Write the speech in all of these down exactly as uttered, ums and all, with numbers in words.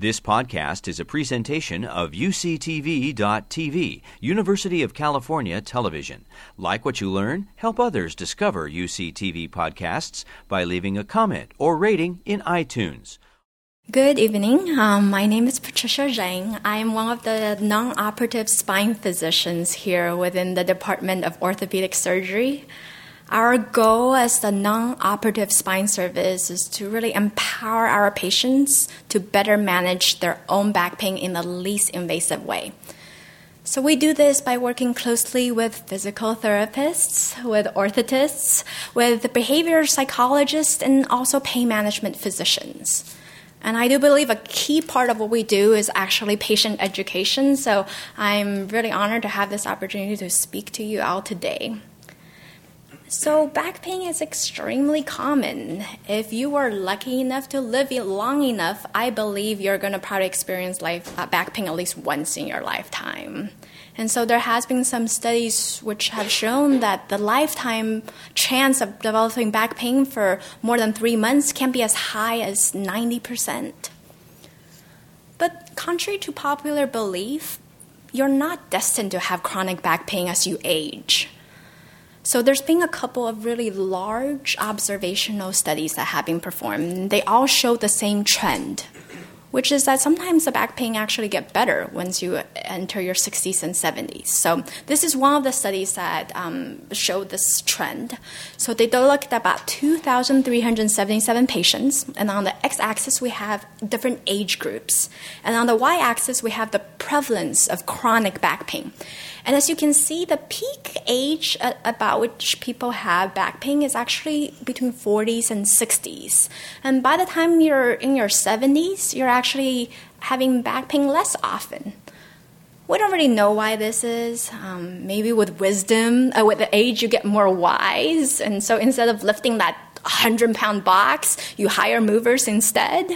This podcast is a presentation of U C T V dot T V, University of California Television. Like what you learn? Help others discover U C T V podcasts by leaving a comment or rating in iTunes. Good evening. Um, my name is Patricia Zheng. I'm one of the non-operative spine physicians here within the Department of Orthopedic Surgery. Our goal as the non-operative spine service is to really empower our patients to better manage their own back pain in the least invasive way. So we do this by working closely with physical therapists, with orthotists, with behavior psychologists, and also pain management physicians. And I do believe a key part of what we do is actually patient education, so I'm really honored to have this opportunity to speak to you all today. So back pain is extremely common. If you are lucky enough to live long enough, I believe you're going to probably experience life, uh, back pain at least once in your lifetime. And so there has been some studies which have shown that the lifetime chance of developing back pain for more than three months can be as high as ninety percent. But contrary to popular belief, you're not destined to have chronic back pain as you age. So there's been a couple of really large observational studies that have been performed. They all show the same trend, which is that sometimes the back pain actually get better once you enter your sixties and seventies. So this is one of the studies that um, showed this trend. So they looked at about two thousand three hundred seventy-seven patients, and on the x-axis we have different age groups, and on the y-axis we have the prevalence of chronic back pain. And as you can see, the peak age at about which people have back pain is actually between forties and sixties. And by the time you're in your seventies, you're actually having back pain less often. We don't really know why this is. Um, maybe with wisdom, uh, with the age, you get more wise. And so instead of lifting that one hundred pound box, you hire movers instead.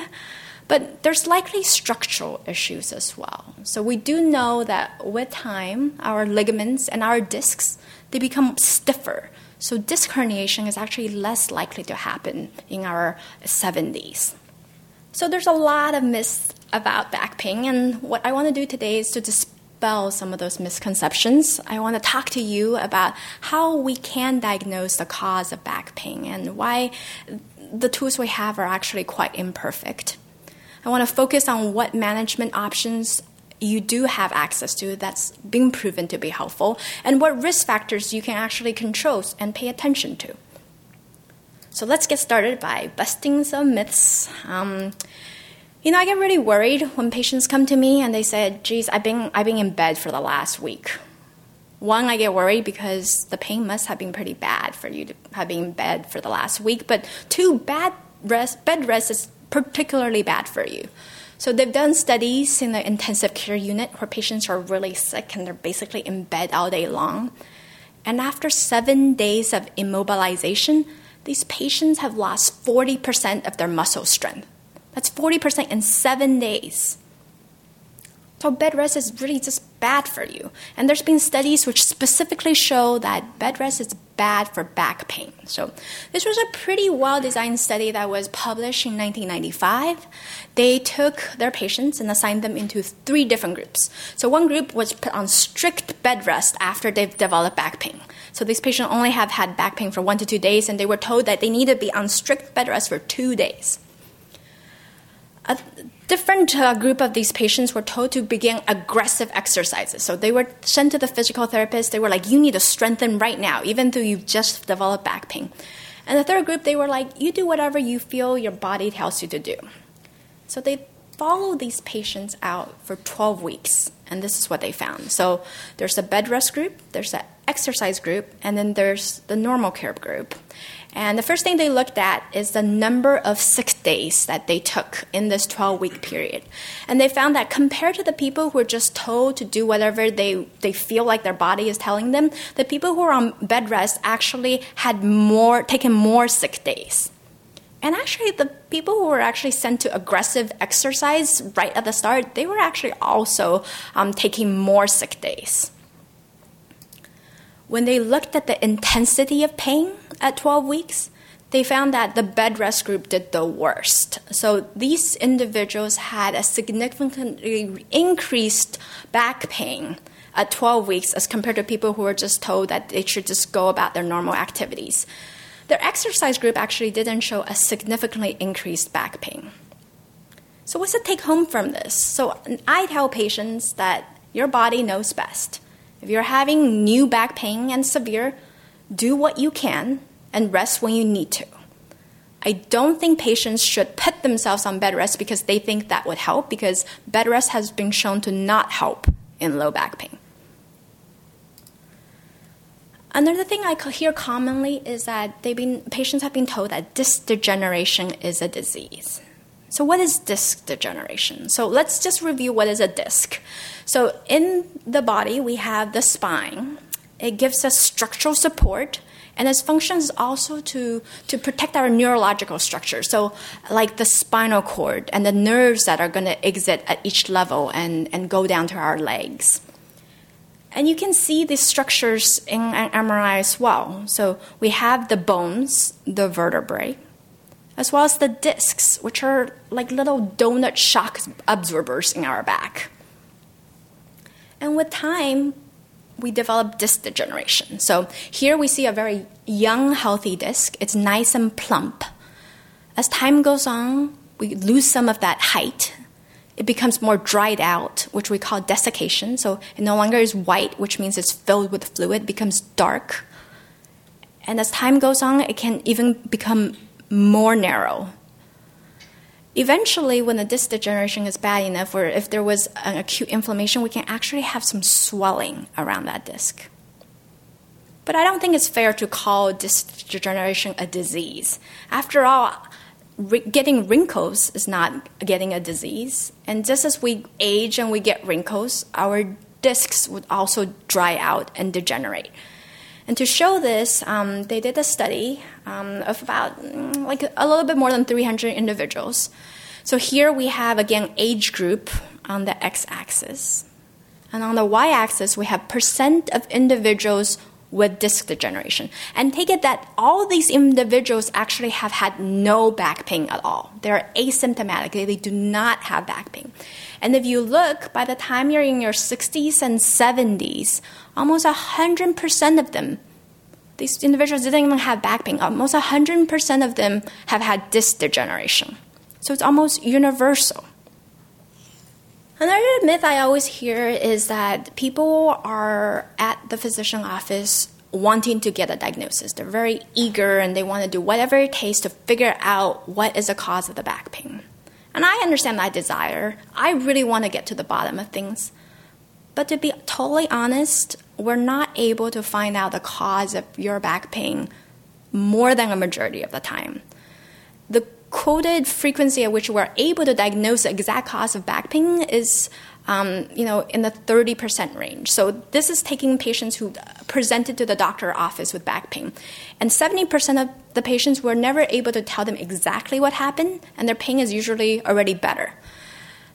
But there's likely structural issues as well. So we do know that with time, our ligaments and our discs, they become stiffer. So disc herniation is actually less likely to happen in our seventies. So there's a lot of myths about back pain, and what I want to do today is to dispel some of those misconceptions. I want to talk to you about how we can diagnose the cause of back pain and why the tools we have are actually quite imperfect. I want to focus on what management options you do have access to that's been proven to be helpful, and what risk factors you can actually control and pay attention to. So let's get started by busting some myths. Um, you know, I get really worried when patients come to me and they say, geez, I've been, I've been in bed for the last week. One, I get worried because the pain must have been pretty bad for you to have been in bed for the last week. But two, bad rest, bed rest is particularly bad for you. So they've done studies in the intensive care unit where patients are really sick and they're basically in bed all day long. And after seven days of immobilization, these patients have lost forty percent of their muscle strength. That's forty percent in seven days. So bed rest is really just bad for you. And there's been studies which specifically show that bed rest is bad for back pain. So this was a pretty well-designed study that was published in nineteen ninety-five. They took their patients and assigned them into three different groups. So one group was put on strict bed rest after they've developed back pain. So these patients only have had back pain for one to two days, and they were told that they need to be on strict bed rest for two days. A different uh, group of these patients were told to begin aggressive exercises. So they were sent to the physical therapist. They were like, you need to strengthen right now, even though you've just developed back pain. And the third group, they were like, you do whatever you feel your body tells you to do. So they followed these patients out for twelve weeks, and this is what they found. So there's a bed rest group, there's an exercise group, and then there's the normal care group. And the first thing they looked at is the number of six days that they took in this twelve-week period. And they found that compared to the people who were just told to do whatever they, they feel like their body is telling them, the people who were on bed rest actually had more, taken more sick days. And actually, the people who were actually sent to aggressive exercise right at the start, they were actually also um, taking more sick days. When they looked at the intensity of pain at twelve weeks, they found that the bed rest group did the worst. So these individuals had a significantly increased back pain at twelve weeks as compared to people who were just told that they should just go about their normal activities. Their exercise group actually didn't show a significantly increased back pain. So what's the take home from this? So I tell patients that your body knows best. If you're having new back pain and severe, do what you can and rest when you need to. I don't think patients should put themselves on bed rest because they think that would help, because bed rest has been shown to not help in low back pain. Another thing I hear commonly is that they've been, patients have been told that disc degeneration is a disease. So what is disc degeneration? So let's just review what is a disc. So in the body, we have the spine. It gives us structural support, and its function is also to, to protect our neurological structure. So like the spinal cord and the nerves that are going to exit at each level and, and go down to our legs. And you can see these structures in an M R I as well. So we have the bones, the vertebrae, as well as the discs, which are like little donut shock absorbers in our back. And with time, we develop disc degeneration. So here we see a very young, healthy disc. It's nice and plump. As time goes on, we lose some of that height. It becomes more dried out, which we call desiccation. So it no longer is white, which means it's filled with fluid, becomes dark. And as time goes on, it can even become more narrow. Eventually, when the disc degeneration is bad enough, or if there was an acute inflammation, we can actually have some swelling around that disc. But I don't think it's fair to call disc degeneration a disease. After all, getting wrinkles is not getting a disease. And just as we age and we get wrinkles, our discs would also dry out and degenerate. And to show this, um, they did a study um, of about like a little bit more than three hundred individuals. So here we have, again, age group on the x-axis. And on the y-axis, we have percent of individuals with disc degeneration. And take it that all these individuals actually have had no back pain at all. They're asymptomatic. They do not have back pain. And if you look, by the time you're in your sixties and seventies, almost one hundred percent of them, these individuals didn't even have back pain. Almost one hundred percent of them have had disc degeneration. So it's almost universal. Another myth I always hear is that people are at the physician office wanting to get a diagnosis. They're very eager and they want to do whatever it takes to figure out what is the cause of the back pain. And I understand that desire. I really want to get to the bottom of things. But to be totally honest, we're not able to find out the cause of your back pain more than a majority of the time. The quoted frequency at which we're able to diagnose the exact cause of back pain is, um, you know, in the thirty percent range. So this is taking patients who presented to the doctor's office with back pain. And seventy percent of the patients were never able to tell them exactly what happened, and their pain is usually already better.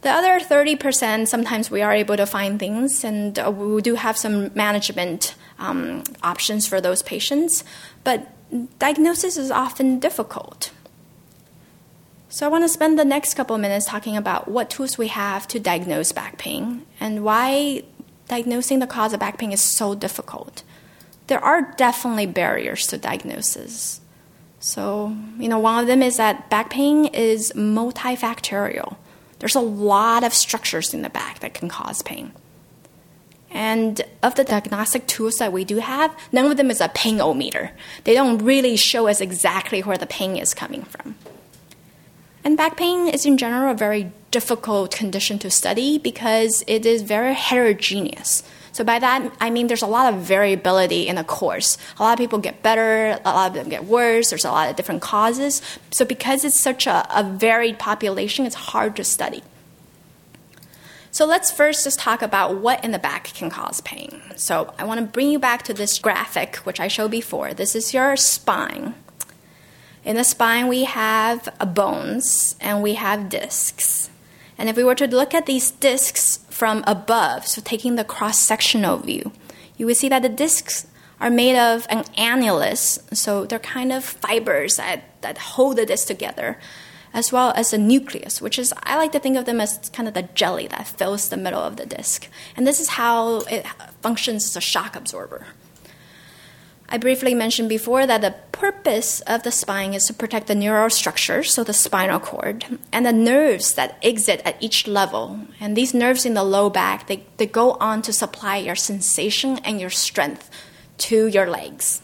The other thirty percent, sometimes we are able to find things, and we do have some management um, options for those patients, but diagnosis is often difficult. So I want to spend the next couple of minutes talking about what tools we have to diagnose back pain and why diagnosing the cause of back pain is so difficult. There are definitely barriers to diagnosis. So, you know, one of them is that back pain is multifactorial. There's a lot of structures in the back that can cause pain. And of the diagnostic tools that we do have, none of them is a painometer. They don't really show us exactly where the pain is coming from. And back pain is, in general, a very difficult condition to study because it is very heterogeneous. So by that, I mean there's a lot of variability in a course. A lot of people get better, a lot of them get worse, there's a lot of different causes. So because it's such a, a varied population, it's hard to study. So let's first just talk about what in the back can cause pain. So I want to bring you back to this graphic, which I showed before. This is your spine. In the spine, we have bones and we have discs. And if we were to look at these discs from above, so taking the cross-sectional view, you would see that the discs are made of an annulus, so they're kind of fibers that, that hold this together, as well as the nucleus, which is, I like to think of them as kind of the jelly that fills the middle of the disc. And this is how it functions as a shock absorber. I briefly mentioned before that the purpose of the spine is to protect the neural structure, so the spinal cord, and the nerves that exit at each level. And these nerves in the low back, they, they go on to supply your sensation and your strength to your legs.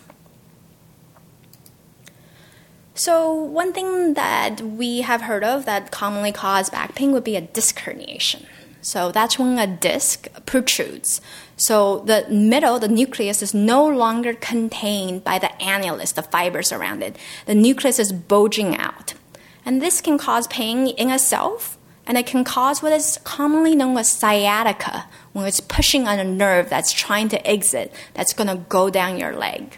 So one thing that we have heard of that commonly causes back pain would be a disc herniation. So that's when a disc protrudes. So the middle, the nucleus, is no longer contained by the annulus, the fibers around it. The nucleus is bulging out. And this can cause pain in itself, and it can cause what is commonly known as sciatica, when it's pushing on a nerve that's trying to exit, that's going to go down your leg.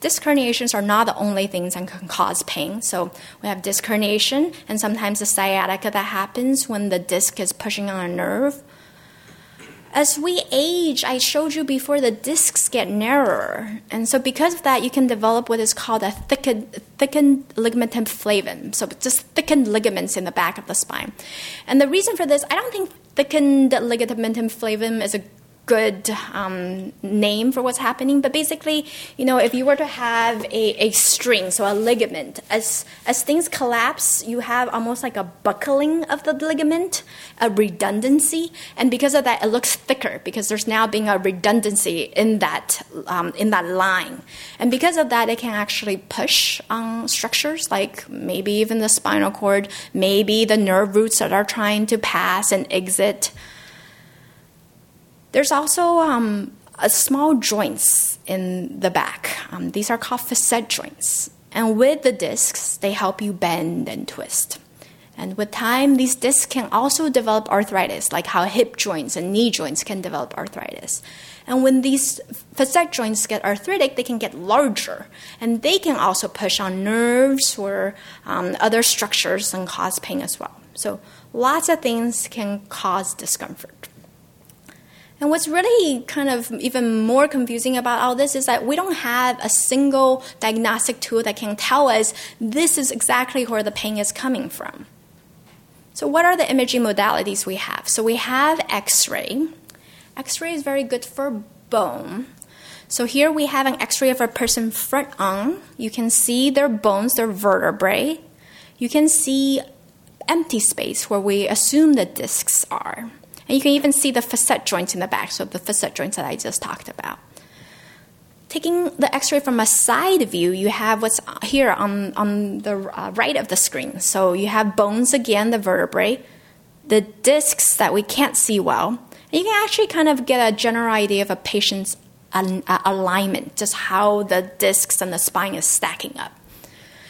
Disc herniations are not the only things that can cause pain. So we have disc herniation and sometimes the sciatica that happens when the disc is pushing on a nerve. As we age, I showed you before, the discs get narrower. And so because of that, you can develop what is called a thickened, thickened ligamentum flavum. So just thickened ligaments in the back of the spine. And the reason for this, I don't think thickened ligamentum flavum is a good um, name for what's happening, but basically, you know, if you were to have a, a string, so a ligament, as as things collapse, you have almost like a buckling of the ligament, a redundancy, and because of that, it looks thicker because there's now being a redundancy in that um, in that line, and because of that, it can actually push on um, structures like maybe even the spinal cord, maybe the nerve roots that are trying to pass and exit. There's also um, a small joints in the back. Um, these are called facet joints. And with the discs, they help you bend and twist. And with time, these discs can also develop arthritis, like how hip joints and knee joints can develop arthritis. And when these facet joints get arthritic, they can get larger. And they can also push on nerves or um, other structures and cause pain as well. So lots of things can cause discomfort. And what's really kind of even more confusing about all this is that we don't have a single diagnostic tool that can tell us this is exactly where the pain is coming from. So what are the imaging modalities we have? So we have X-ray. X-ray is very good for bone. So here we have an X-ray of a person front on. You can see their bones, their vertebrae. You can see empty space where we assume the discs are. And you can even see the facet joints in the back, so the facet joints that I just talked about. Taking the X-ray from a side view, you have what's here on, on the right of the screen. So you have bones again, the vertebrae, the discs that we can't see well. And you can actually kind of get a general idea of a patient's al- alignment, just how the discs and the spine is stacking up.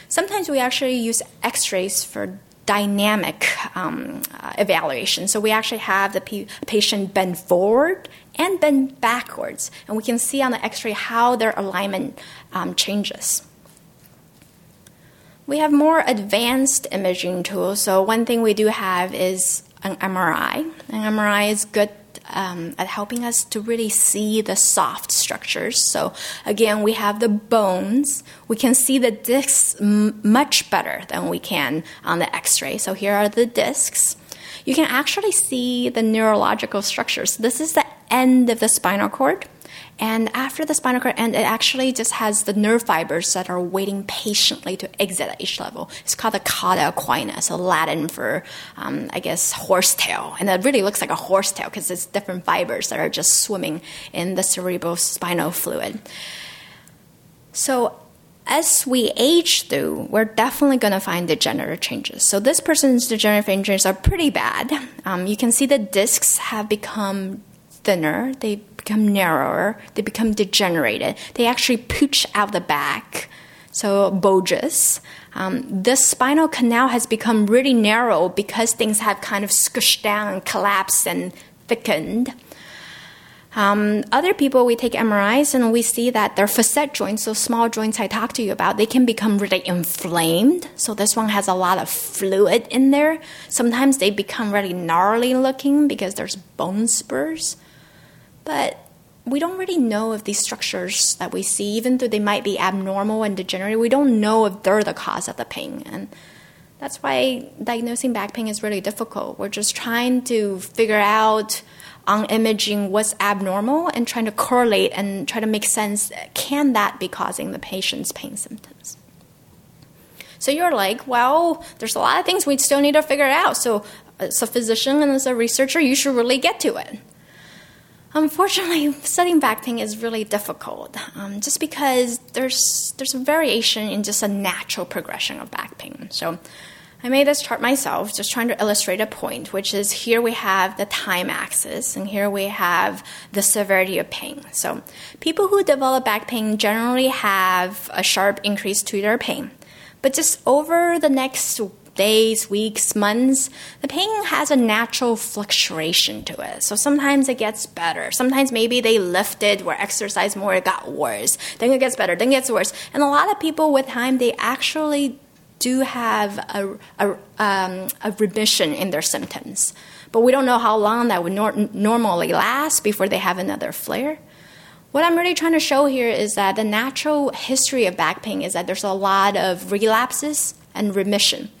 Sometimes we actually use X-rays for dynamic um, uh, evaluation. So we actually have the p- patient bend forward and bend backwards. And we can see on the X-ray how their alignment um, changes. We have more advanced imaging tools. So one thing we do have is an M R I. An M R I is good um, at helping us to really see the soft structures. So again, we have the bones. We can see the discs m- much better than we can on the X-ray. So here are the discs. You can actually see the neurological structures. This is the end of the spinal cord. And after the spinal cord end, it actually just has the nerve fibers that are waiting patiently to exit at each level. It's called the cauda equina, so Latin for, um, I guess, horsetail. And it really looks like a horsetail because it's different fibers that are just swimming in the cerebrospinal fluid. So as we age through, we're definitely going to find degenerative changes. So this person's degenerative injuries are pretty bad. Um, you can see the discs have become thinner. They become narrower, they become degenerated. They actually pooch out the back, so bulges. Um, the spinal canal has become really narrow because things have kind of squished down and collapsed and thickened. Um, other people, we take M R Is and we see that their facet joints, so small joints I talked to you about, they can become really inflamed. So this one has a lot of fluid in there. Sometimes they become really gnarly looking because there's bone spurs. But we don't really know if these structures that we see, even though they might be abnormal and degenerative, we don't know if they're the cause of the pain. And that's why diagnosing back pain is really difficult. We're just trying to figure out on imaging what's abnormal and trying to correlate and try to make sense, can that be causing the patient's pain symptoms? So you're like, well, there's a lot of things we still need to figure out. So as a physician and as a researcher, you should really get to it. Unfortunately, studying back pain is really difficult, um, just because there's there's a variation in just a natural progression of back pain. So I made this chart myself, just trying to illustrate a point, which is here we have the time axis, and here we have the severity of pain. So people who develop back pain generally have a sharp increase to their pain. But just over the next days, weeks, months, the pain has a natural fluctuation to it. So sometimes it gets better. Sometimes maybe they lifted or exercised more, it got worse. Then it gets better, then it gets worse. And a lot of people with time, they actually do have a, a, um, a remission in their symptoms. But we don't know how long that would nor- normally last before they have another flare. What I'm really trying to show here is that the natural history of back pain is that there's a lot of relapses and remission.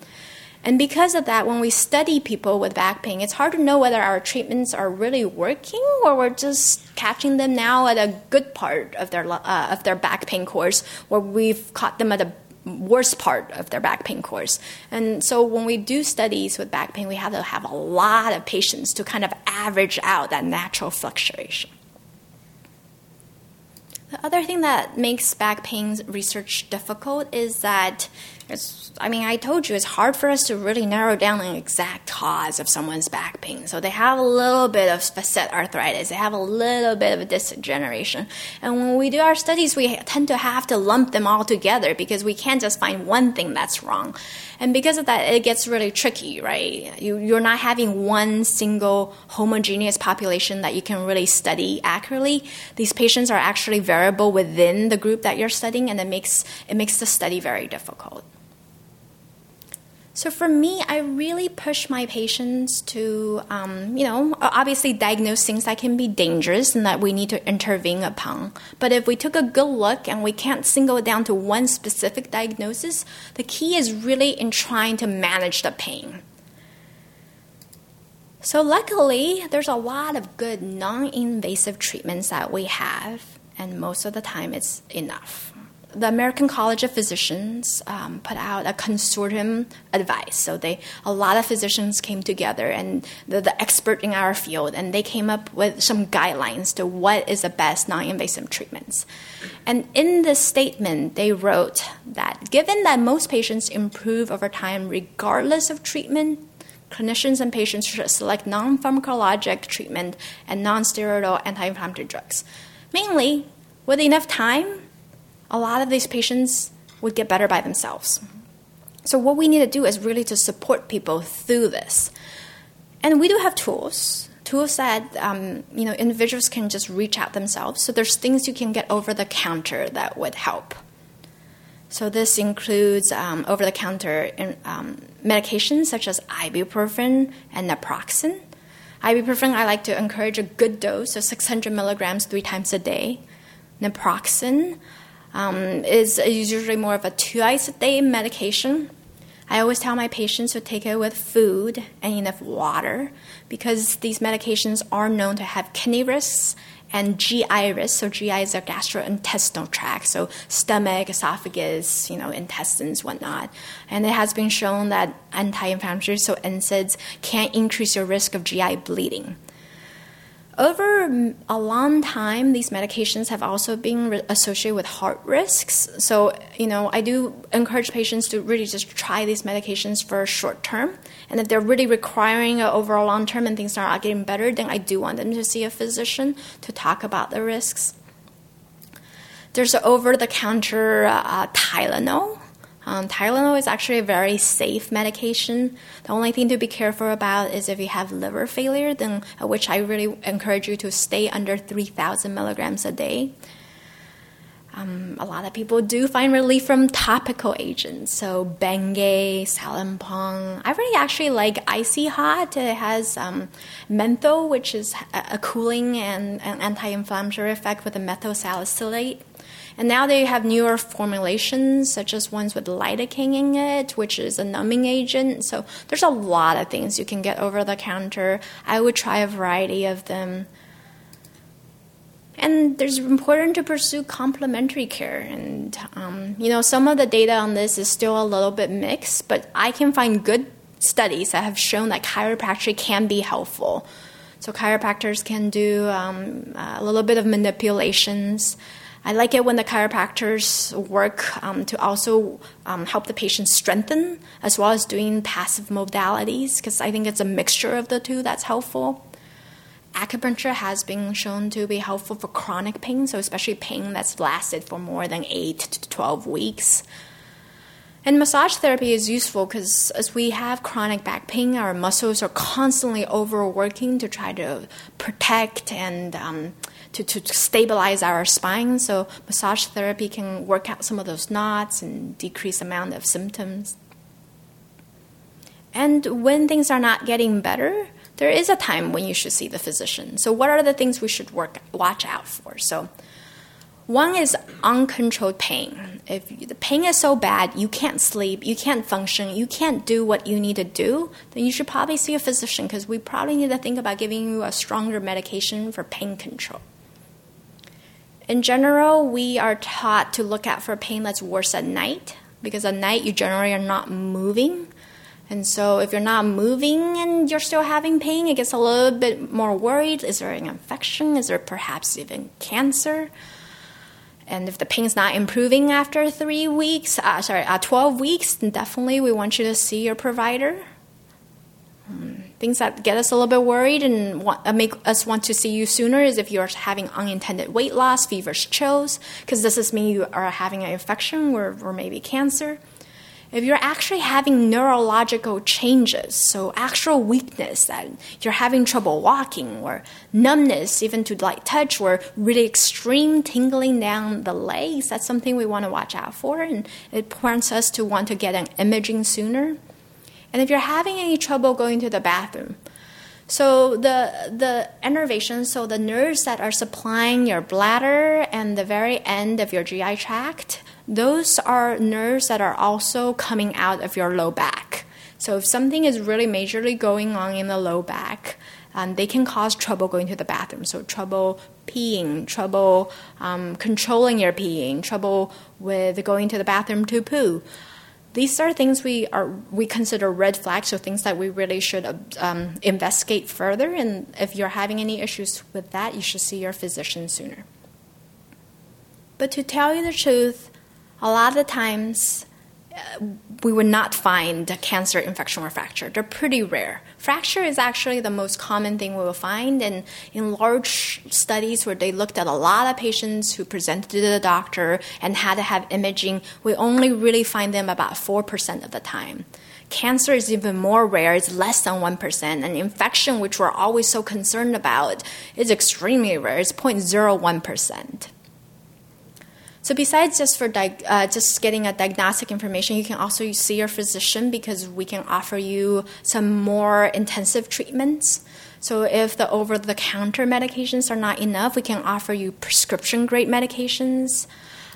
And because of that, when we study people with back pain, it's hard to know whether our treatments are really working or we're just catching them now at a good part of their uh, of their back pain course, where we've caught them at the worst part of their back pain course. And so when we do studies with back pain, we have to have a lot of patients to kind of average out that natural fluctuation. The other thing that makes back pain research difficult is that, it's, I mean, I told you, it's hard for us to really narrow down an exact cause of someone's back pain. So they have a little bit of facet arthritis. They have a little bit of a disc degeneration. And when we do our studies, we tend to have to lump them all together because we can't just find one thing that's wrong. And because of that, it gets really tricky, right? You, you're not having one single homogeneous population that you can really study accurately. These patients are actually variable within the group that you're studying, and it makes it makes the study very difficult. So for me, I really push my patients to, um, you know, obviously diagnose things that can be dangerous and that we need to intervene upon. But if we took a good look and we can't single it down to one specific diagnosis, the key is really in trying to manage the pain. So luckily, there's a lot of good non-invasive treatments that we have, and most of the time it's enough. The American College of Physicians um, put out a consortium advice. So they, a lot of physicians came together, and the, the expert in our field, and they came up with some guidelines to what is the best non-invasive treatments. And in this statement, they wrote that given that most patients improve over time regardless of treatment, clinicians and patients should select non-pharmacologic treatment and non-steroidal anti-inflammatory drugs. Mainly, with enough time, a lot of these patients would get better by themselves. So what we need to do is really to support people through this. And we do have tools, tools that um, you know individuals can just reach out themselves. So there's things you can get over the counter that would help. So this includes um, over-the-counter um, medications such as ibuprofen and naproxen. Ibuprofen, I like to encourage a good dose of six hundred milligrams three times a day. Naproxen Um, is usually more of a twice-a-day medication. I always tell my patients to take it with food and enough water because these medications are known to have kidney risks and G I risks. So G I is a gastrointestinal tract, so stomach, esophagus, you know, intestines, whatnot. And it has been shown that anti-inflammatories, so N SAIDs, can increase your risk of G I bleeding. Over a long time, these medications have also been re- associated with heart risks. So, you know, I do encourage patients to really just try these medications for short term. And if they're really requiring an overall long term and things are not getting better, then I do want them to see a physician to talk about the risks. There's an over-the-counter uh, Tylenol. Um, Tylenol is actually a very safe medication. The only thing to be careful about is if you have liver failure, then which I really encourage you to stay under three thousand milligrams a day. Um, a lot of people do find relief from topical agents, so Bengay, Salonpong. I really actually like Icy Hot. It has um, menthol, which is a cooling and an anti-inflammatory effect with the methyl salicylate. And now they have newer formulations, such as ones with lidocaine in it, which is a numbing agent. So there's a lot of things you can get over the counter. I would try a variety of them. And there's important to pursue complementary care. And, um, you know, some of the data on this is still a little bit mixed, but I can find good studies that have shown that chiropractic can be helpful. So chiropractors can do um, a little bit of manipulations. I like it when the chiropractors work um, to also um, help the patient strengthen, as well as doing passive modalities, because I think it's a mixture of the two that's helpful. Acupuncture has been shown to be helpful for chronic pain, so especially pain that's lasted for more than eight to twelve weeks. And massage therapy is useful because as we have chronic back pain, our muscles are constantly overworking to try to protect and um, to, to stabilize our spine. So massage therapy can work out some of those knots and decrease the amount of symptoms. And when things are not getting better, there is a time when you should see the physician. So what are the things we should work watch out for? So one is uncontrolled pain. If the pain is so bad, you can't sleep, you can't function, you can't do what you need to do, then you should probably see a physician because we probably need to think about giving you a stronger medication for pain control. In general, we are taught to look out for pain that's worse at night because at night you generally are not moving. And so if you're not moving and you're still having pain, it gets a little bit more worried. Is there an infection? Is there perhaps even cancer? And if the pain's not improving after three weeks, uh, sorry, uh, twelve weeks, then definitely we want you to see your provider. Um, things that get us a little bit worried and want, uh, make us want to see you sooner is if you're having unintended weight loss, fevers, chills, because this is mean you are having an infection or, or maybe cancer. If you're actually having neurological changes, so actual weakness that you're having trouble walking or numbness even to light touch or really extreme tingling down the legs, that's something we want to watch out for, and it points us to want to get an imaging sooner. And if you're having any trouble going to the bathroom, so the the innervation, so the nerves that are supplying your bladder and the very end of your G I tract, those are nerves that are also coming out of your low back. So if something is really majorly going on in the low back, um, they can cause trouble going to the bathroom. So trouble peeing, trouble um, controlling your peeing, trouble with going to the bathroom to poo. These are things we are we consider red flags, so things that we really should um, investigate further. And if you're having any issues with that, you should see your physician sooner. But to tell you the truth, a lot of the times uh, we would not find a cancer, infection, or fracture. They're pretty rare. Fracture is actually the most common thing we will find. And in large studies where they looked at a lot of patients who presented to the doctor and had to have imaging, we only really find them about four percent of the time. Cancer is even more rare. It's less than one percent. And infection, which we're always so concerned about, is extremely rare. It's zero point zero one percent. So besides just for di- uh, just getting a diagnostic information, you can also see your physician because we can offer you some more intensive treatments. So if the over-the-counter medications are not enough, we can offer you prescription-grade medications.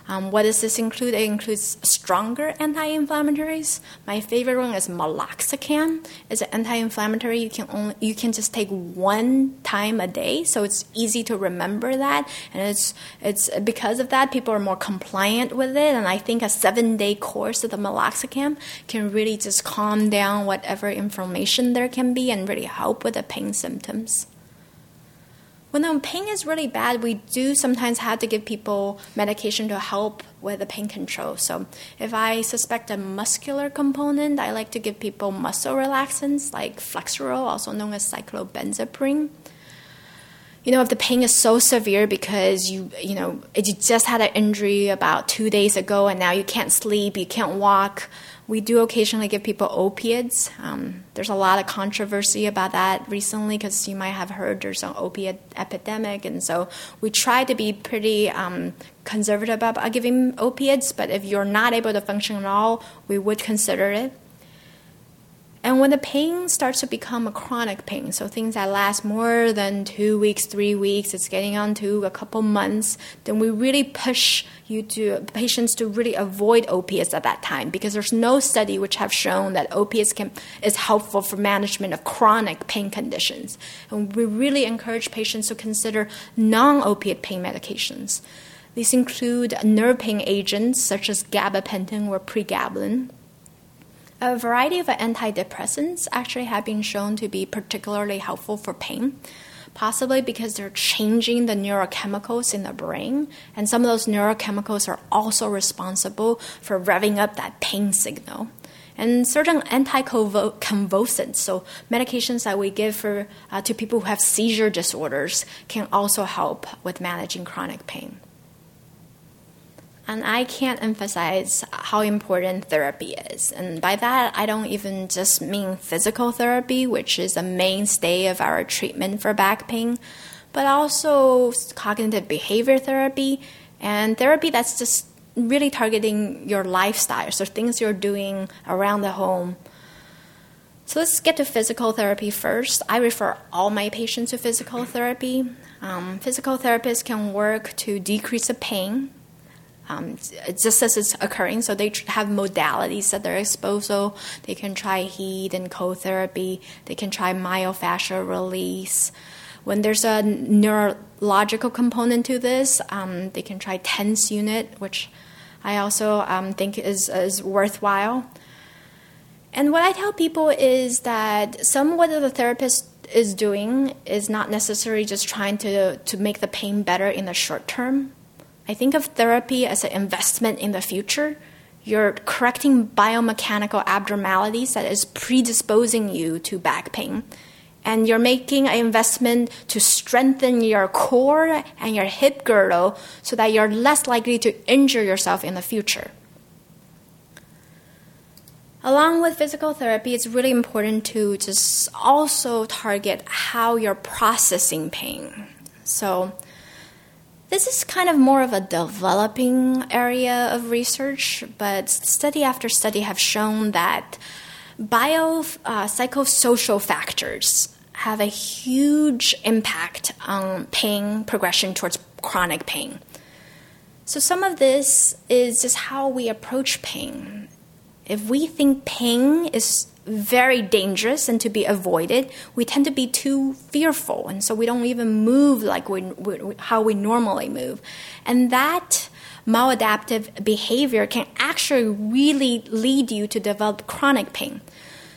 Um, what does this include? It includes stronger anti-inflammatories. My favorite one is meloxicam. It's an anti-inflammatory. You can only you can just take one time a day, so it's easy to remember that. And it's it's because of that, people are more compliant with it. And I think a seven-day course of the meloxicam can really just calm down whatever inflammation there can be and really help with the pain symptoms. When the pain is really bad, we do sometimes have to give people medication to help with the pain control. So if I suspect a muscular component, I like to give people muscle relaxants like Flexeril, also known as cyclobenzaprine. You know, if the pain is so severe because you, you know, you just had an injury about two days ago and now you can't sleep, you can't walk, We do occasionally give people opiates. Um, there's a lot of controversy about that recently because you might have heard there's an opiate epidemic. And so we try to be pretty um, conservative about giving opiates, but if you're not able to function at all, we would consider it. And when the pain starts to become a chronic pain, so things that last more than two weeks, three weeks, it's getting on to a couple months, then we really push you to patients to really avoid opiates at that time, because there's no study which have shown that opiates can is helpful for management of chronic pain conditions. And we really encourage patients to consider non-opiate pain medications. These include nerve pain agents such as gabapentin or pregabalin. A variety of antidepressants actually have been shown to be particularly helpful for pain, possibly because they're changing the neurochemicals in the brain, and some of those neurochemicals are also responsible for revving up that pain signal. And certain anticonvulsants, so medications that we give for uh, to people who have seizure disorders, can also help with managing chronic pain. And I can't emphasize how important therapy is. And by that, I don't even just mean physical therapy, which is a mainstay of our treatment for back pain, but also cognitive behavior therapy and therapy that's just really targeting your lifestyle, so things you're doing around the home. So let's get to physical therapy first. I refer all my patients to physical therapy. Um, physical therapists can work to decrease the pain, Um, just as it's occurring. So they have modalities at their disposal. They can try heat and cold therapy. They can try myofascial release. When there's a neurological component to this, um, they can try TENS unit, which I also um, think is, is worthwhile. And what I tell people is that somewhat of the therapist is doing is not necessarily just trying to, to make the pain better in the short term. I think of therapy as an investment in the future. You're correcting biomechanical abnormalities that is predisposing you to back pain. And you're making an investment to strengthen your core and your hip girdle so that you're less likely to injure yourself in the future. Along with physical therapy, it's really important to just also target how you're processing pain. So this is kind of more of a developing area of research, but study after study have shown that bio uh, psychosocial factors have a huge impact on pain progression towards chronic pain. So some of this is just how we approach pain. If we think pain is very dangerous and to be avoided, we tend to be too fearful, and so we don't even move like we, we, how we normally move. And that maladaptive behavior can actually really lead you to develop chronic pain.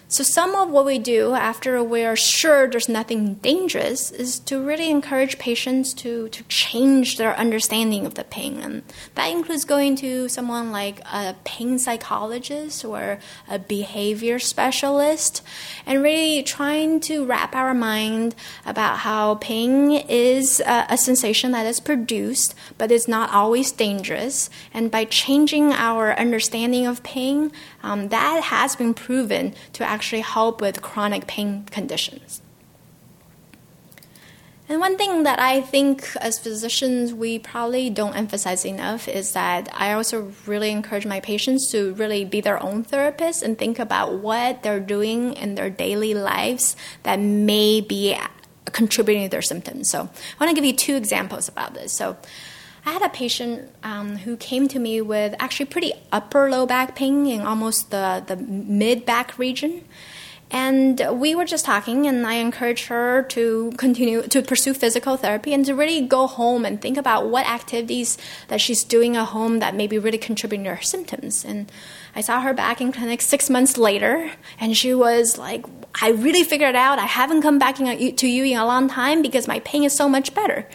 So some of what we do after we're sure there's nothing dangerous is to really encourage patients to, to change their understanding of the pain. And that includes going to someone like a pain psychologist or a behavior specialist and really trying to wrap our mind about how pain is a, a sensation that is produced but is not always dangerous. And by changing our understanding of pain, um, that has been proven to actually actually help with chronic pain conditions. And one thing that I think as physicians we probably don't emphasize enough is that I also really encourage my patients to really be their own therapists and think about what they're doing in their daily lives that may be contributing to their symptoms. So I want to give you two examples about this. So I had a patient um, who came to me with actually pretty upper low back pain in almost the, the mid-back region. And we were just talking, and I encouraged her to continue to pursue physical therapy and to really go home and think about what activities that she's doing at home that may be really contributing to her symptoms. And I saw her back in clinic six months later, and she was like, I really figured out I haven't come back in, to you in a long time because my pain is so much better.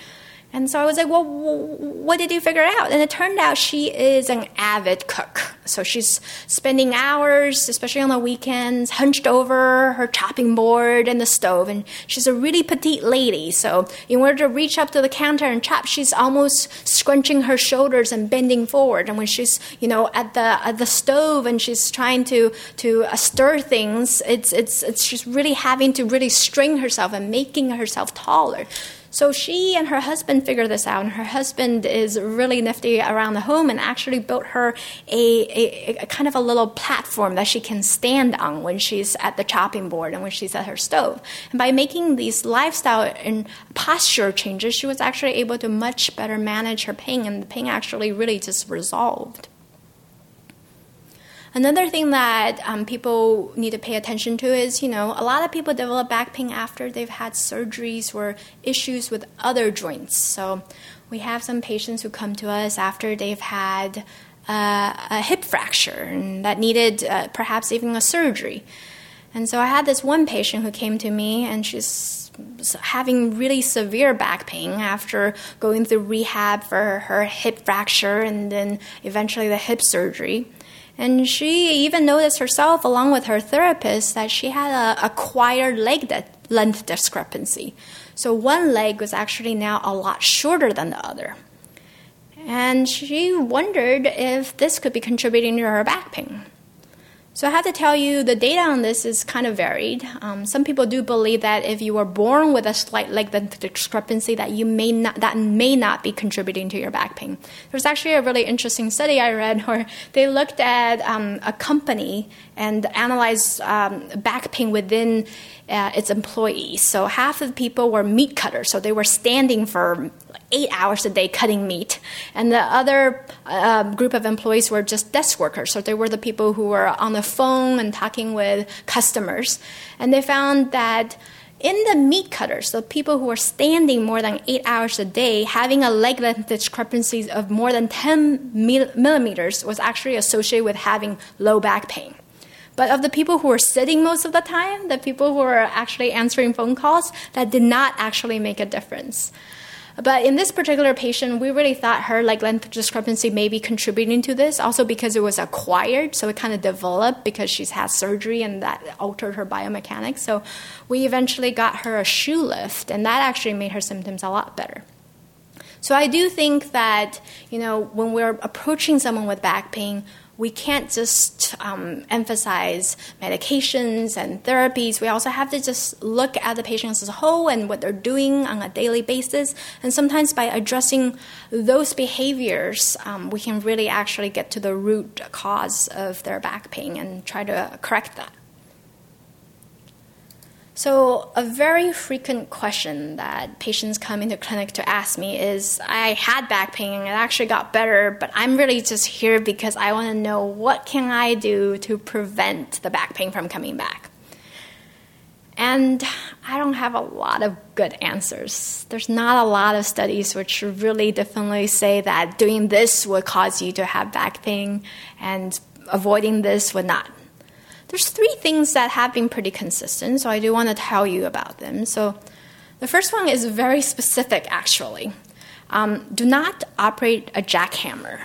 And so I was like, well, what did you figure out? And it turned out she is an avid cook. So she's spending hours, especially on the weekends, hunched over her chopping board and the stove. And she's a really petite lady. So in order to reach up to the counter and chop, she's almost scrunching her shoulders and bending forward. And when she's, you know, at the at the stove and she's trying to to uh, stir things, it's it's it's she's really having to really string herself and making herself taller. So she and her husband figured this out, and her husband is really nifty around the home and actually built her a, a, a kind of a little platform that she can stand on when she's at the chopping board and when she's at her stove. And by making these lifestyle and posture changes, she was actually able to much better manage her pain, and the pain actually really just resolved. Another thing that um, people need to pay attention to is, you know, a lot of people develop back pain after they've had surgeries or issues with other joints. So we have some patients who come to us after they've had uh, a hip fracture and that needed uh, perhaps even a surgery. And so I had this one patient who came to me, and she's having really severe back pain after going through rehab for her hip fracture and then eventually the hip surgery. And she even noticed herself, along with her therapist, that she had a acquired leg de- length discrepancy. So one leg was actually now a lot shorter than the other. And she wondered if this could be contributing to her back pain. So I have to tell you, the data on this is kind of varied. Um, some people do believe that if you were born with a slight leg length discrepancy, that you may not that may not be contributing to your back pain. There's actually a really interesting study I read where they looked at um, a company and analyzed um, back pain within uh, its employees. So half of the people were meat cutters, so they were standing for eight hours a day cutting meat. And the other uh, group of employees were just desk workers. So they were the people who were on the phone and talking with customers. And they found that in the meat cutters, the people who were standing more than eight hours a day, having a leg length discrepancy of more than ten millimeters was actually associated with having low back pain. But of the people who were sitting most of the time, the people who were actually answering phone calls, that did not actually make a difference. But in this particular patient, we really thought her leg length discrepancy may be contributing to this, also because it was acquired, so it kind of developed because she's had surgery and that altered her biomechanics. So we eventually got her a shoe lift, and that actually made her symptoms a lot better. So I do think that, you know, when we're approaching someone with back pain, we can't just um, emphasize medications and therapies. We also have to just look at the patient as a whole and what they're doing on a daily basis. And sometimes by addressing those behaviors, um, we can really actually get to the root cause of their back pain and try to correct that. So a very frequent question that patients come into clinic to ask me is, I had back pain and it actually got better, but I'm really just here because I want to know what can I do to prevent the back pain from coming back. And I don't have a lot of good answers. There's not a lot of studies which really definitely say that doing this will cause you to have back pain and avoiding this would not. There's three things that have been pretty consistent, so I do want to tell you about them. So the first one is very specific, actually. Um, do not operate a jackhammer.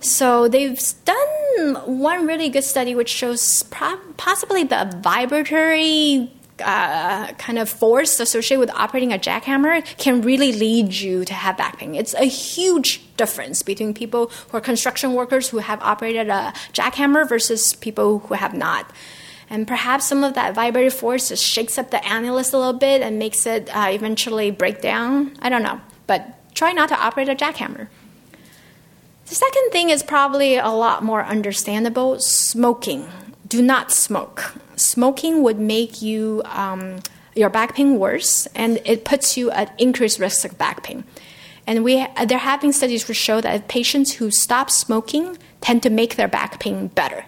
So they've done one really good study which shows pro- possibly the vibratory Uh, kind of force associated with operating a jackhammer can really lead you to have back pain. It's a huge difference between people who are construction workers who have operated a jackhammer versus people who have not. And perhaps some of that vibratory force just shakes up the annulus a little bit and makes it uh, eventually break down. I don't know, but try not to operate a jackhammer. The second thing is probably a lot more understandable, smoking. Do not smoke. Smoking would make you um, your back pain worse, and it puts you at increased risk of back pain. And we there have been studies which show that patients who stop smoking tend to make their back pain better.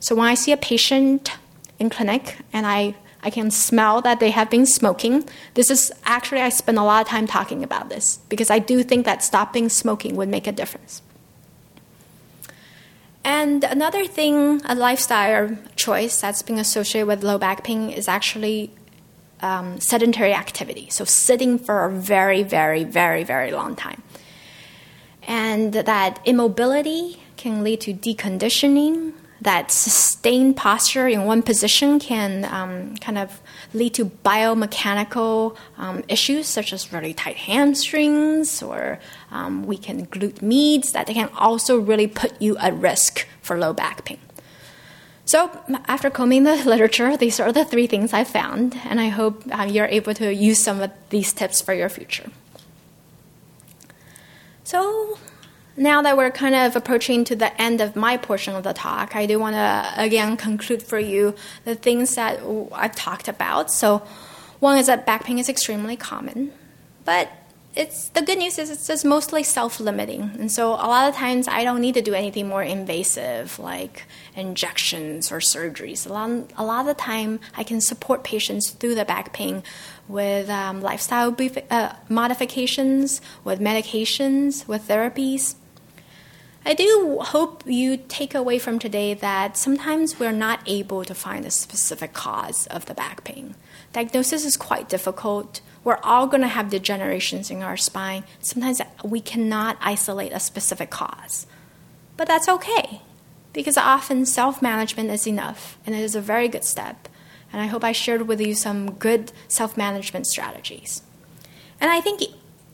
So when I see a patient in clinic and I, I can smell that they have been smoking, this is actually I spend a lot of time talking about this because I do think that stopping smoking would make a difference. And another thing, a lifestyle choice that's being associated with low back pain is actually um, sedentary activity. So sitting for a very, very, very, very long time. And that immobility can lead to deconditioning. That sustained posture in one position can um, kind of lead to biomechanical um, issues such as really tight hamstrings or um, weakened glute med that they can also really put you at risk for low back pain. So after combing the literature, these are the three things I found, and I hope uh, you're able to use some of these tips for your future. So now that we're kind of approaching to the end of my portion of the talk, I do want to, again, conclude for you the things that I've talked about. So one is that back pain is extremely common, but it's the good news is it's just mostly self-limiting. And so a lot of times I don't need to do anything more invasive like injections or surgeries. A lot, a lot of the time I can support patients through the back pain with um, lifestyle uh, modifications, with medications, with therapies. I do hope you take away from today that sometimes we're not able to find a specific cause of the back pain. Diagnosis is quite difficult. We're all going to have degenerations in our spine. Sometimes we cannot isolate a specific cause. But that's okay, because often self-management is enough, and it is a very good step. And I hope I shared with you some good self-management strategies. And I think,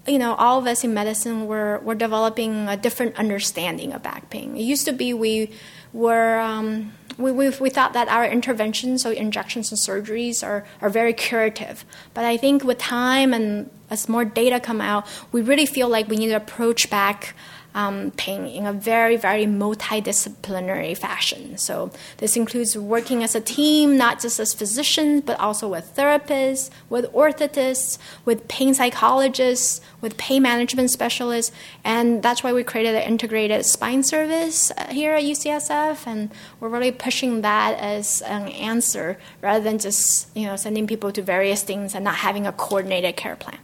you know, all of us in medicine, we're, we're developing a different understanding of back pain. It used to be we were, um, we, we, we thought that our interventions, so injections and surgeries, are, are very curative. But I think with time and as more data come out, we really feel like we need to approach back um, pain in a very, very multidisciplinary fashion. So this includes working as a team, not just as physicians, but also with therapists, with orthotists, with pain psychologists, with pain management specialists. And that's why we created an integrated spine service here at U C S F. And we're really pushing that as an answer rather than just, you know, sending people to various things and not having a coordinated care plan.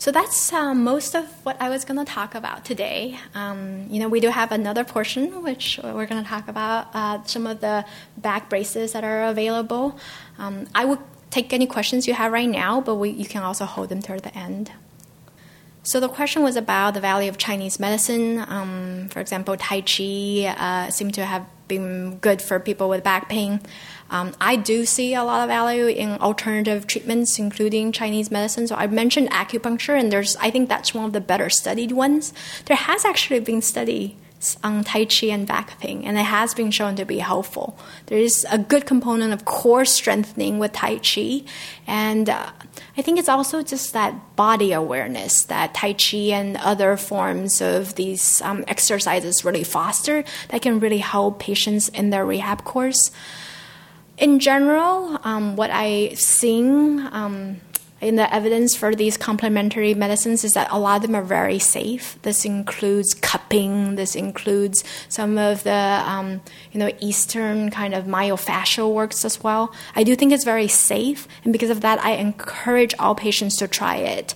So that's uh, most of what I was going to talk about today. Um, you know, we do have another portion, which we're going to talk about uh, some of the back braces that are available. Um, I will take any questions you have right now, but we, you can also hold them toward the end. So the question was about the value of Chinese medicine. Um, for example, Tai Chi uh, seemed to have been good for people with back pain. Um, I do see a lot of value in alternative treatments, including Chinese medicine. So I mentioned acupuncture, and there's I think that's one of the better studied ones. There has actually been studies on Tai Chi and back pain, and it has been shown to be helpful. There is a good component of core strengthening with Tai Chi, and uh, I think it's also just that body awareness that Tai Chi and other forms of these um, exercises really foster that can really help patients in their rehab course. In general, um, what I've seen um, in the evidence for these complementary medicines is that a lot of them are very safe. This includes cupping. This includes some of the um, you know Eastern kind of myofascial works as well. I do think it's very safe, and because of that, I encourage all patients to try it.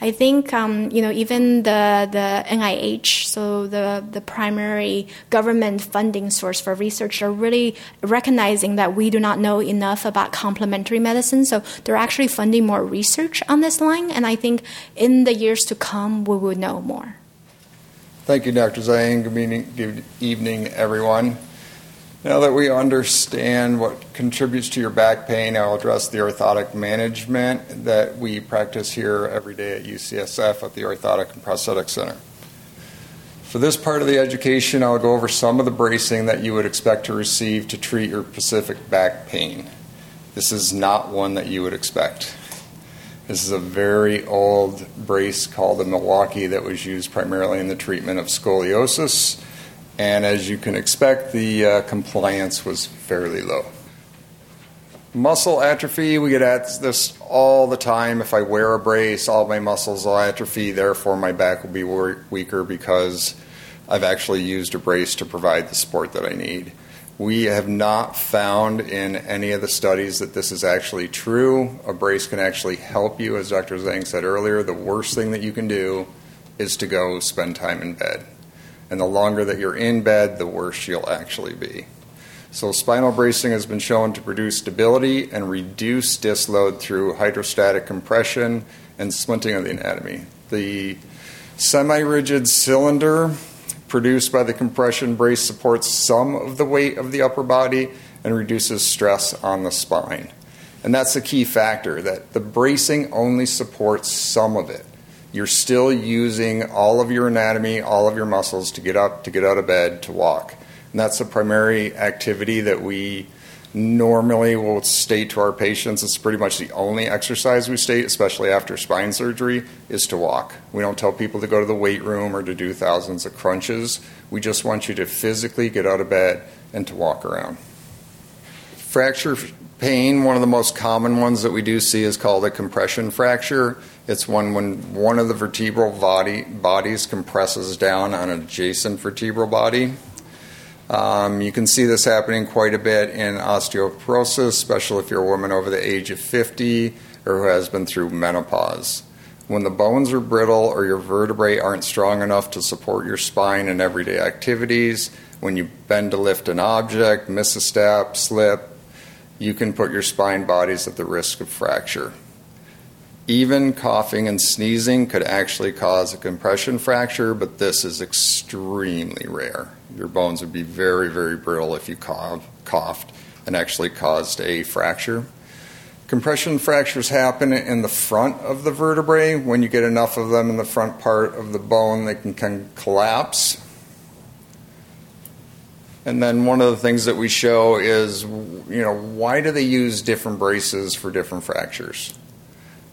I think, um, you know, even the, the N I H, so the, the primary government funding source for research, are really recognizing that we do not know enough about complementary medicine. So they're actually funding more research on this line. And I think in the years to come, we will know more. Thank you, Doctor Zheng. Good evening, everyone. Now that we understand what contributes to your back pain, I'll address the orthotic management that we practice here every day at U C S F at the Orthotic and Prosthetic Center. For this part of the education, I'll go over some of the bracing that you would expect to receive to treat your specific back pain. This is not one that you would expect. This is a very old brace called the Milwaukee that was used primarily in the treatment of scoliosis. And as you can expect, the uh, compliance was fairly low. Muscle atrophy, we get asked this all the time. If I wear a brace, all my muscles will atrophy, therefore my back will be weaker because I've actually used a brace to provide the support that I need. We have not found in any of the studies that this is actually true. A brace can actually help you. As Doctor Zheng said earlier, the worst thing that you can do is to go spend time in bed. And the longer that you're in bed, the worse you'll actually be. So spinal bracing has been shown to produce stability and reduce disc load through hydrostatic compression and splinting of the anatomy. The semi-rigid cylinder produced by the compression brace supports some of the weight of the upper body and reduces stress on the spine. And that's the key factor, that the bracing only supports some of it. You're still using all of your anatomy, all of your muscles to get up, to get out of bed, to walk. And that's the primary activity that we normally will state to our patients. It's pretty much the only exercise we state, especially after spine surgery, is to walk. We don't tell people to go to the weight room or to do thousands of crunches. We just want you to physically get out of bed and to walk around. Fracture pain, one of the most common ones that we do see, is called a compression fracture. It's one when one of the vertebral body, bodies compresses down on an adjacent vertebral body. Um, you can see this happening quite a bit in osteoporosis, especially if you're a woman over the age of fifty or who has been through menopause. When the bones are brittle or your vertebrae aren't strong enough to support your spine in everyday activities, when you bend to lift an object, miss a step, slip, you can put your spine bodies at the risk of fracture. Even coughing and sneezing could actually cause a compression fracture, but this is extremely rare. Your bones would be very, very brittle if you coughed and actually caused a fracture. Compression fractures happen in the front of the vertebrae. When you get enough of them in the front part of the bone, they can kind of collapse. And then one of the things that we show is, you know, why do they use different braces for different fractures?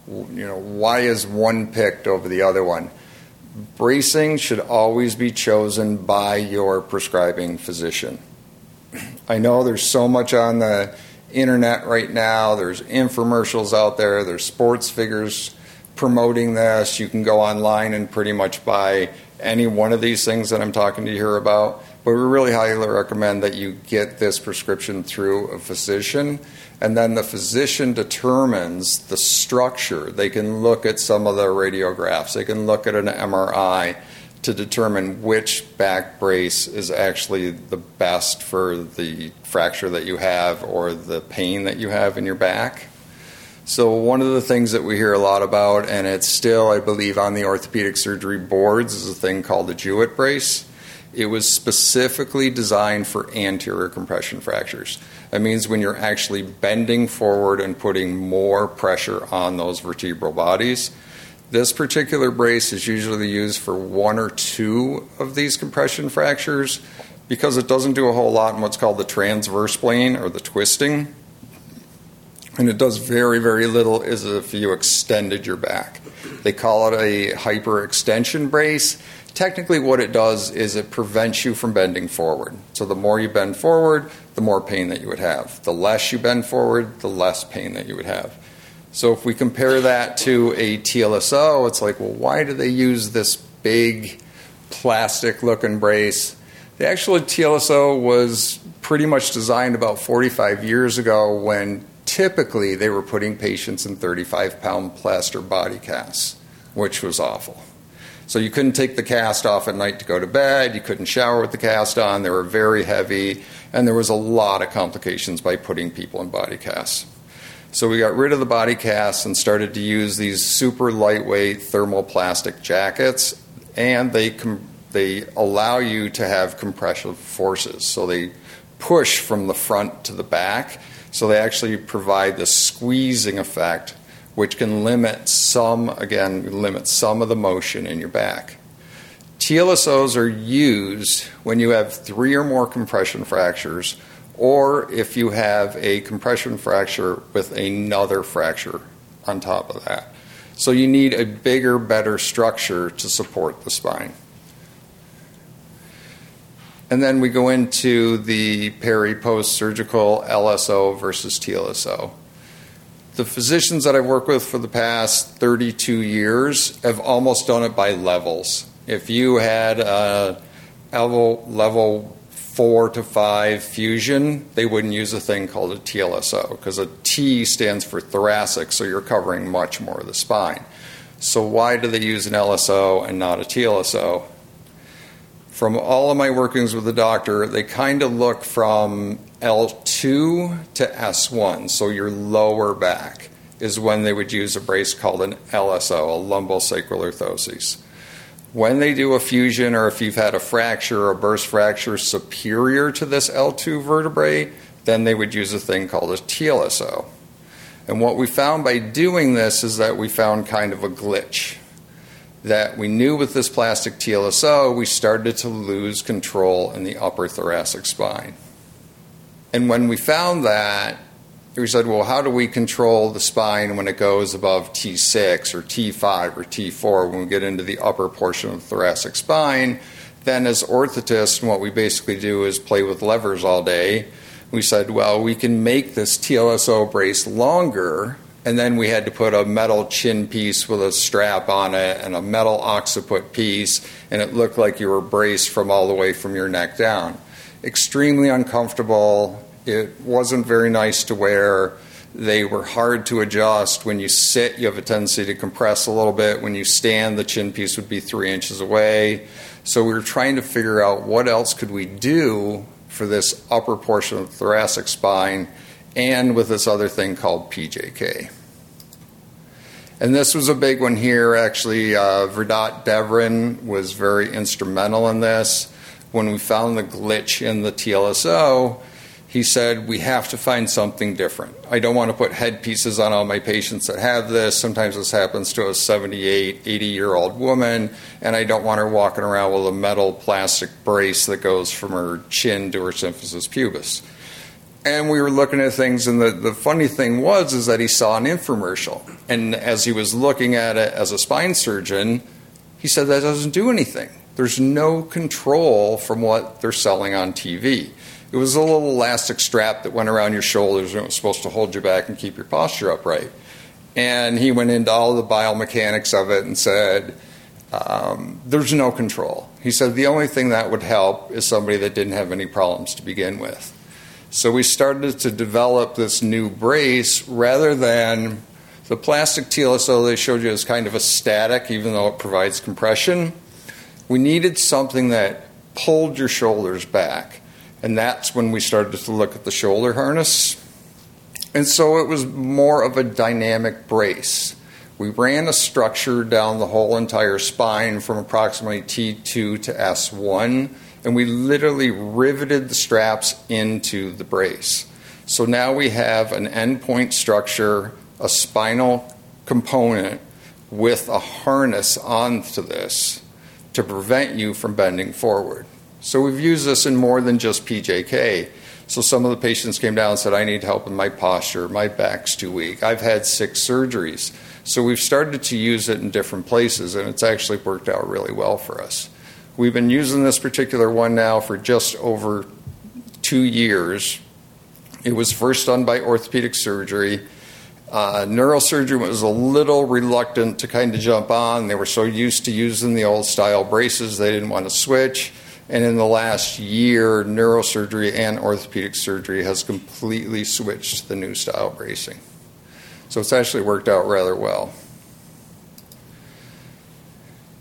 You know, why is one picked over the other one? Bracing should always be chosen by your prescribing physician. I know there's so much on the internet right now. There's infomercials out there. There's sports figures promoting this. You can go online and pretty much buy any one of these things that I'm talking to you here about. But we really highly recommend that you get this prescription through a physician, and then the physician determines the structure. They can look at some of the radiographs. They can look at an M R I to determine which back brace is actually the best for the fracture that you have or the pain that you have in your back. So one of the things that we hear a lot about, and it's still, I believe, on the orthopedic surgery boards, is a thing called the Jewett brace. It was specifically designed for anterior compression fractures. That means when you're actually bending forward and putting more pressure on those vertebral bodies. This particular brace is usually used for one or two of these compression fractures because it doesn't do a whole lot in what's called the transverse plane or the twisting. And it does very, very little as if you extended your back. They call it a hyperextension brace. Technically, what it does is it prevents you from bending forward. So the more you bend forward, the more pain that you would have. The less you bend forward, the less pain that you would have. So if we compare that to a T L S O, it's like, well, why do they use this big plastic-looking brace? The actual T L S O was pretty much designed about forty-five years ago when typically they were putting patients in thirty-five pound plaster body casts, which was awful. So you couldn't take the cast off at night to go to bed. You couldn't shower with the cast on. They were very heavy. And there was a lot of complications by putting people in body casts. So we got rid of the body casts and started to use these super lightweight thermoplastic jackets. And they com- they allow you to have compressive forces. So they push from the front to the back. So they actually provide the squeezing effect, which can limit some, again, limit some of the motion in your back. T L S Os are used when you have three or more compression fractures, or if you have a compression fracture with another fracture on top of that. So you need a bigger, better structure to support the spine. And then we go into the peri-post-surgical L S O versus T L S O. The physicians that I've worked with for the past thirty-two years have almost done it by levels. If you had a level, level four to five fusion, they wouldn't use a thing called a T L S O because a T stands for thoracic, so you're covering much more of the spine. So why do they use an L S O and not a T L S O? From all of my workings with the doctor, they kind of look from L two to S one, so your lower back is when they would use a brace called an L S O, a lumbosacral orthosis. when they do a fusion or if you've had a fracture or a burst fracture superior to this L two vertebrae, then they would use a thing called a T L S O. And what we found by doing this is that we found kind of a glitch, that we knew with this plastic T L S O, we started to lose control in the upper thoracic spine. And when we found that, we said, well, how do we control the spine when it goes above T six or T five or T four, when we get into the upper portion of the thoracic spine? Then as orthotists, what we basically do is play with levers all day. We said, well, we can make this T L S O brace longer, and then we had to put a metal chin piece with a strap on it and a metal occiput piece, and it looked like you were braced from all the way from your neck down. Extremely uncomfortable. It wasn't very nice to wear. They were hard to adjust. When you sit, you have a tendency to compress a little bit. When you stand, the chin piece would be three inches away. So we were trying to figure out what else could we do for this upper portion of the thoracic spine and with this other thing called P J K. And this was a big one here. Actually, uh, Verdot Devrin was very instrumental in this. When we found the glitch in the T L S O, he said, we have to find something different. I don't want to put headpieces on all my patients that have this. Sometimes this happens to a seventy-eight, eighty-year-old woman, and I don't want her walking around with a metal plastic brace that goes from her chin to her symphysis pubis. And we were looking at things, and the, the funny thing was is that he saw an infomercial. And as he was looking at it as a spine surgeon, he said, that doesn't do anything. There's no control from what they're selling on T V. It was a little elastic strap that went around your shoulders and it was supposed to hold you back and keep your posture upright. And he went into all the biomechanics of it and said, um, there's no control. He said the only thing that would help is somebody that didn't have any problems to begin with. So we started to develop this new brace rather than the plastic T L S O they showed you is kind of a static, even though it provides compression. We needed something that pulled your shoulders back. And that's when we started to look at the shoulder harness. And so it was more of a dynamic brace. We ran a structure down the whole entire spine from approximately T two to S one, and we literally riveted the straps into the brace. So now we have an endpoint structure, a spinal component with a harness onto this to prevent you from bending forward. So we've used this in more than just P J K. So some of the patients came down and said, I need help with my posture, my back's too weak, I've had six surgeries. So we've started to use it in different places, and it's actually worked out really well for us. We've been using this particular one now for just over two years. It was first done by orthopedic surgery. Uh, neurosurgery was a little reluctant to kind of jump on. They were so used to using the old style braces, they didn't want to switch. And in the last year, neurosurgery and orthopedic surgery has completely switched to the new style bracing. So it's actually worked out rather well.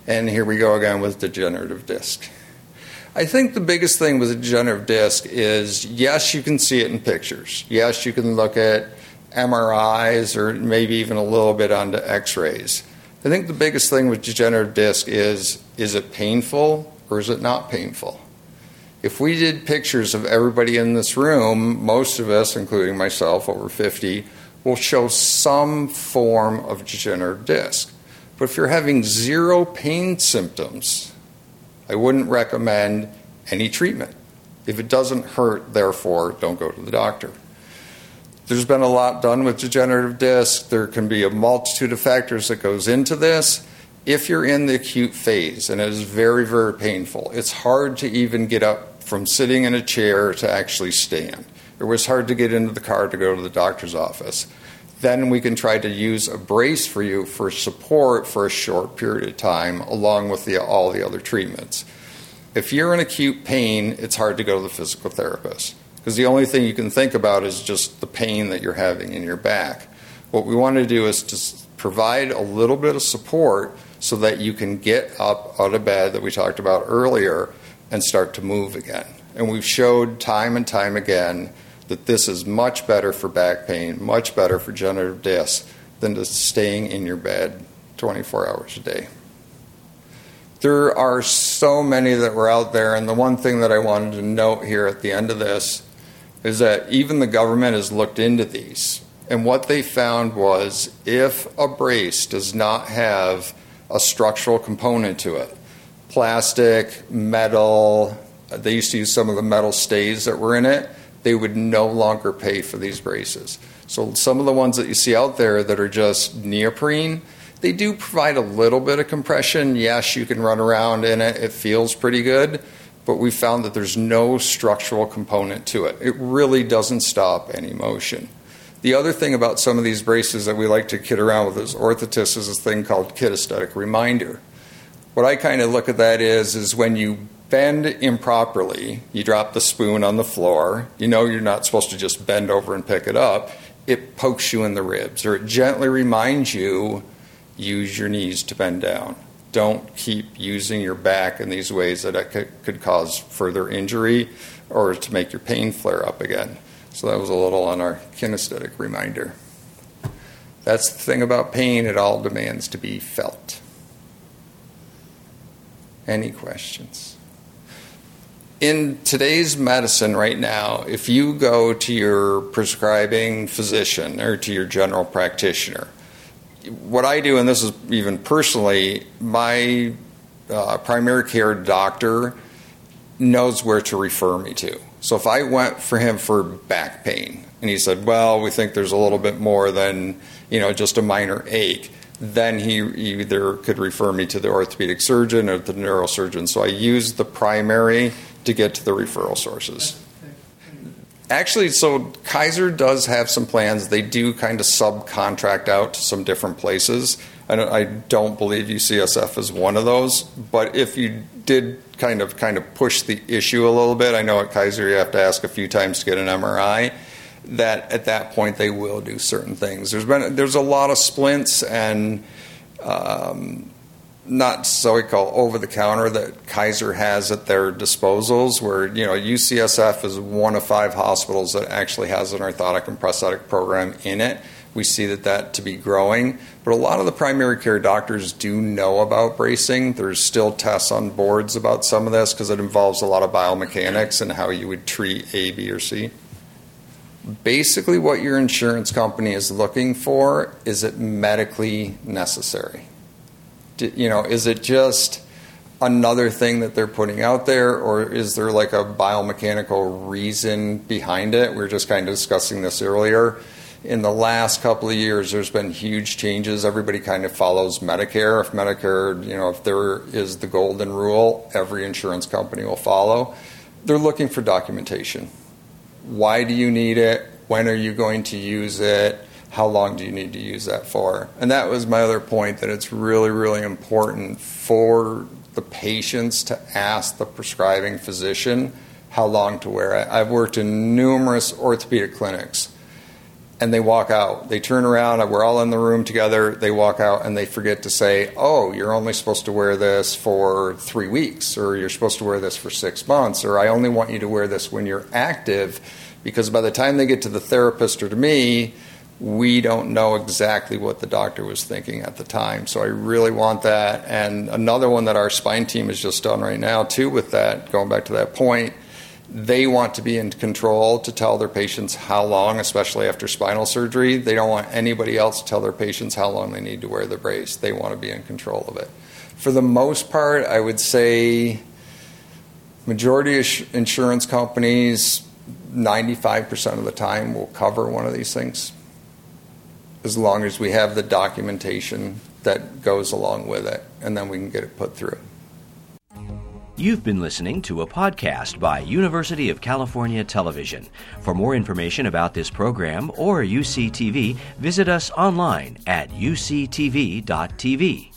And here we go again with degenerative disc. I think the biggest thing with a degenerative disc is, yes, you can see it in pictures. Yes, you can look at M R Is or maybe even a little bit onto X-rays. I think the biggest thing with degenerative disc is, is it painful? Or is it not painful? If we did pictures of everybody in this room, most of us, including myself, over fifty, will show some form of degenerative disc. But if you're having zero pain symptoms, I wouldn't recommend any treatment. If it doesn't hurt, therefore, don't go to the doctor. There's been a lot done with degenerative disc. There can be a multitude of factors that goes into this. If you're in the acute phase, and it is very, very painful, it's hard to even get up from sitting in a chair to actually stand. It was hard to get into the car to go to the doctor's office. Then we can try to use a brace for you for support for a short period of time, along with the, all the other treatments. If you're in acute pain, it's hard to go to the physical therapist, because the only thing you can think about is just the pain that you're having in your back. What we want to do is to provide a little bit of support so that you can get up out of bed that we talked about earlier and start to move again. And we've showed time and time again that this is much better for back pain, much better for degenerative disc than just staying in your bed twenty-four hours a day. There are so many that were out there, and the one thing that I wanted to note here at the end of this is that even the government has looked into these. And what they found was if a brace does not have a structural component to it, plastic, metal, they used to use some of the metal stays that were in it, they would no longer pay for these braces. So some of the ones that you see out there that are just neoprene, they do provide a little bit of compression. Yes, you can run around in it. It feels pretty good. But we found that there's no structural component to it. It really doesn't stop any motion. The other thing about some of these braces that we like to kid around with as orthotists is this thing called kinesthetic reminder. What I kind of look at that is, is when you bend improperly, you drop the spoon on the floor, you know you're not supposed to just bend over and pick it up, it pokes you in the ribs, or it gently reminds you, use your knees to bend down. Don't keep using your back in these ways that it could, could cause further injury or to make your pain flare up again. So that was a little on our kinesthetic reminder. That's the thing about pain. It all demands to be felt. Any questions? In today's medicine right now, if you go to your prescribing physician or to your general practitioner, what I do, and this is even personally, my uh, primary care doctor knows where to refer me to. So if I went for him for back pain and he said, well, we think there's a little bit more than, you know, just a minor ache, then he either could refer me to the orthopedic surgeon or the neurosurgeon. So I use the primary to get to the referral sources. Actually, so Kaiser does have some plans. They do kind of subcontract out to some different places. I don't, I don't believe U C S F is one of those. But if you did kind of kind of push the issue a little bit, I know at Kaiser you have to ask a few times to get an M R I, that at that point they will do certain things. There's been there's a lot of splints and um, not so-called over-the-counter that Kaiser has at their disposals, where, you know, U C S F is one of five hospitals that actually has an orthotic and prosthetic program in it. We see that that to be growing. But a lot of the primary care doctors do know about bracing. There's still tests on boards about some of this because it involves a lot of biomechanics and how you would treat A, B, or C. Basically what your insurance company is looking for, is it medically necessary? You know, is it just another thing that they're putting out there, or is there like a biomechanical reason behind it? We were just kind of discussing this earlier. In the last couple of years, there's been huge changes. Everybody kind of follows Medicare. If Medicare, you know, if there is the golden rule, every insurance company will follow. They're looking for documentation. Why do you need it? When are you going to use it? How long do you need to use that for? And that was my other point, that it's really, really important for the patients to ask the prescribing physician how long to wear it. I've worked in numerous orthopedic clinics, and they walk out. They turn around, we're all in the room together, they walk out, and they forget to say, oh, you're only supposed to wear this for three weeks, or you're supposed to wear this for six months, or I only want you to wear this when you're active, because by the time they get to the therapist or to me, we don't know exactly what the doctor was thinking at the time. So I really want that. And another one that our spine team has just done right now, too, with that, going back to that point, they want to be in control to tell their patients how long, especially after spinal surgery. They don't want anybody else to tell their patients how long they need to wear the brace. They want to be in control of it. For the most part, I would say majority of insurance companies, ninety-five percent of the time, will cover one of these things, as long as we have the documentation that goes along with it, and then we can get it put through. You've been listening to a podcast by University of California Television. For more information about this program or U C T V, visit us online at U C T V dot T V.